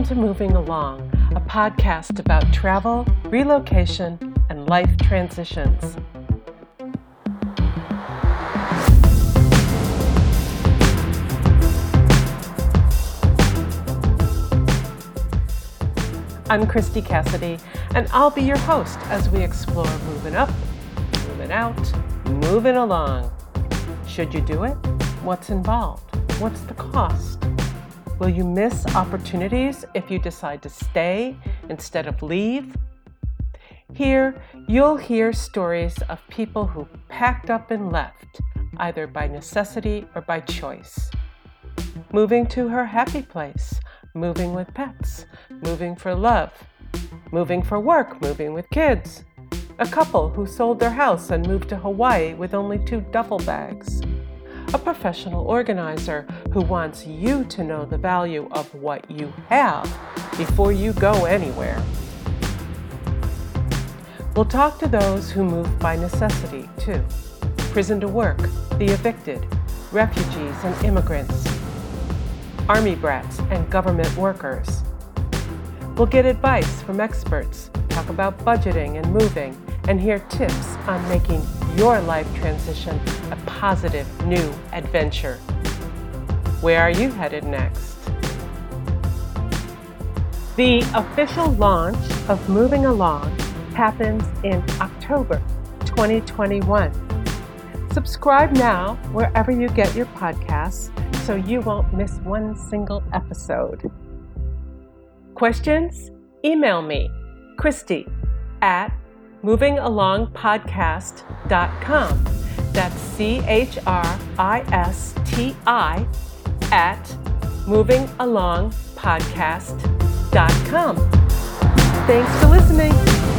Welcome to Moving Along, a podcast about travel, relocation, and life transitions. I'm Christy Cassidy, and I'll be your host as we explore moving up, moving out, moving along. Should you do it? What's involved? What's the cost? Will you miss opportunities if you decide to stay instead of leave? Here, you'll hear stories of people who packed up and left, either by necessity or by choice. Moving to her happy place, moving with pets, moving for love, moving for work, moving with kids. A couple who sold their house and moved to Hawaii with only 2 duffel bags. A professional organizer who wants you to know the value of what you have before you go anywhere. We'll talk to those who move by necessity, too. Prison to work, the evicted, refugees and immigrants, army brats and government workers. We'll get advice from experts, talk about budgeting and moving, and hear tips on making your life transition a positive new adventure. Where are you headed next? The official launch of Moving Along happens in October 2021. Subscribe now wherever you get your podcasts so you won't miss one single episode. Questions? Email me, Christy@movingalongpodcast.com. That's CHRISTI@movingalongpodcast.com. Thanks for listening.